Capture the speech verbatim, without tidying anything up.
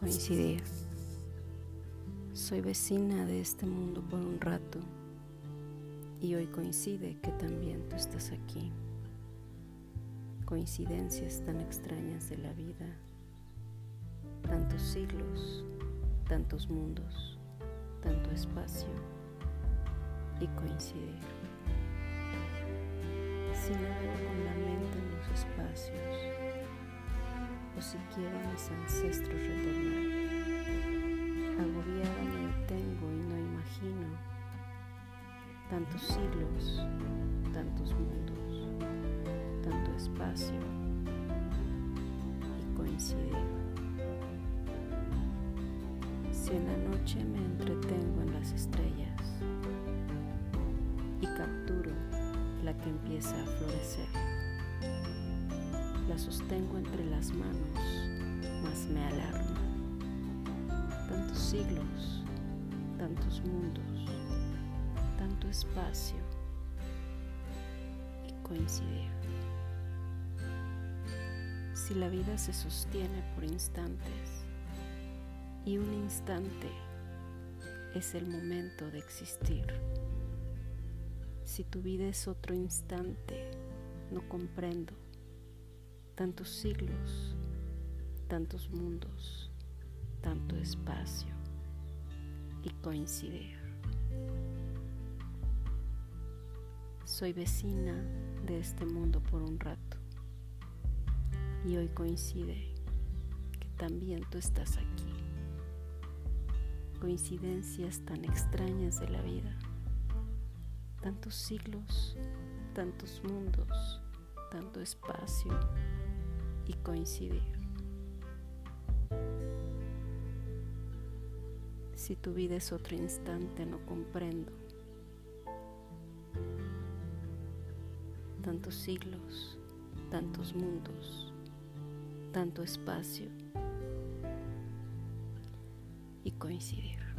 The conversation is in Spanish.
coincidía. Soy vecina de este mundo por un rato y hoy coincide que también tú estás aquí. Coincidencias tan extrañas de la vida, tantos siglos, tantos mundos, tanto espacio y coincidir. Si no veo con la mente en los espacios, o si quiero a mis ancestros retornar, agobiada me detengo y no imagino tantos siglos, tantos mundos, tanto espacio y coincidir. Si en la noche me entretengo en las estrellas y capturo la que empieza a florecer, la sostengo entre las manos, mas me alarma. Tantos siglos, tantos mundos, tanto espacio y coincidir. Si la vida se sostiene por instantes, y un instante es el momento de existir. Si tu vida es otro instante, no comprendo. Tantos siglos, tantos mundos, tanto espacio y coincidir. Soy vecina de este mundo por un rato y hoy coincide que también tú estás aquí. Coincidencias tan extrañas de la vida, tantos siglos, tantos mundos, tanto espacio y coincidir. Si tu vida es otro instante, no comprendo. Tantos siglos, tantos mundos, tanto espacio y coincidir.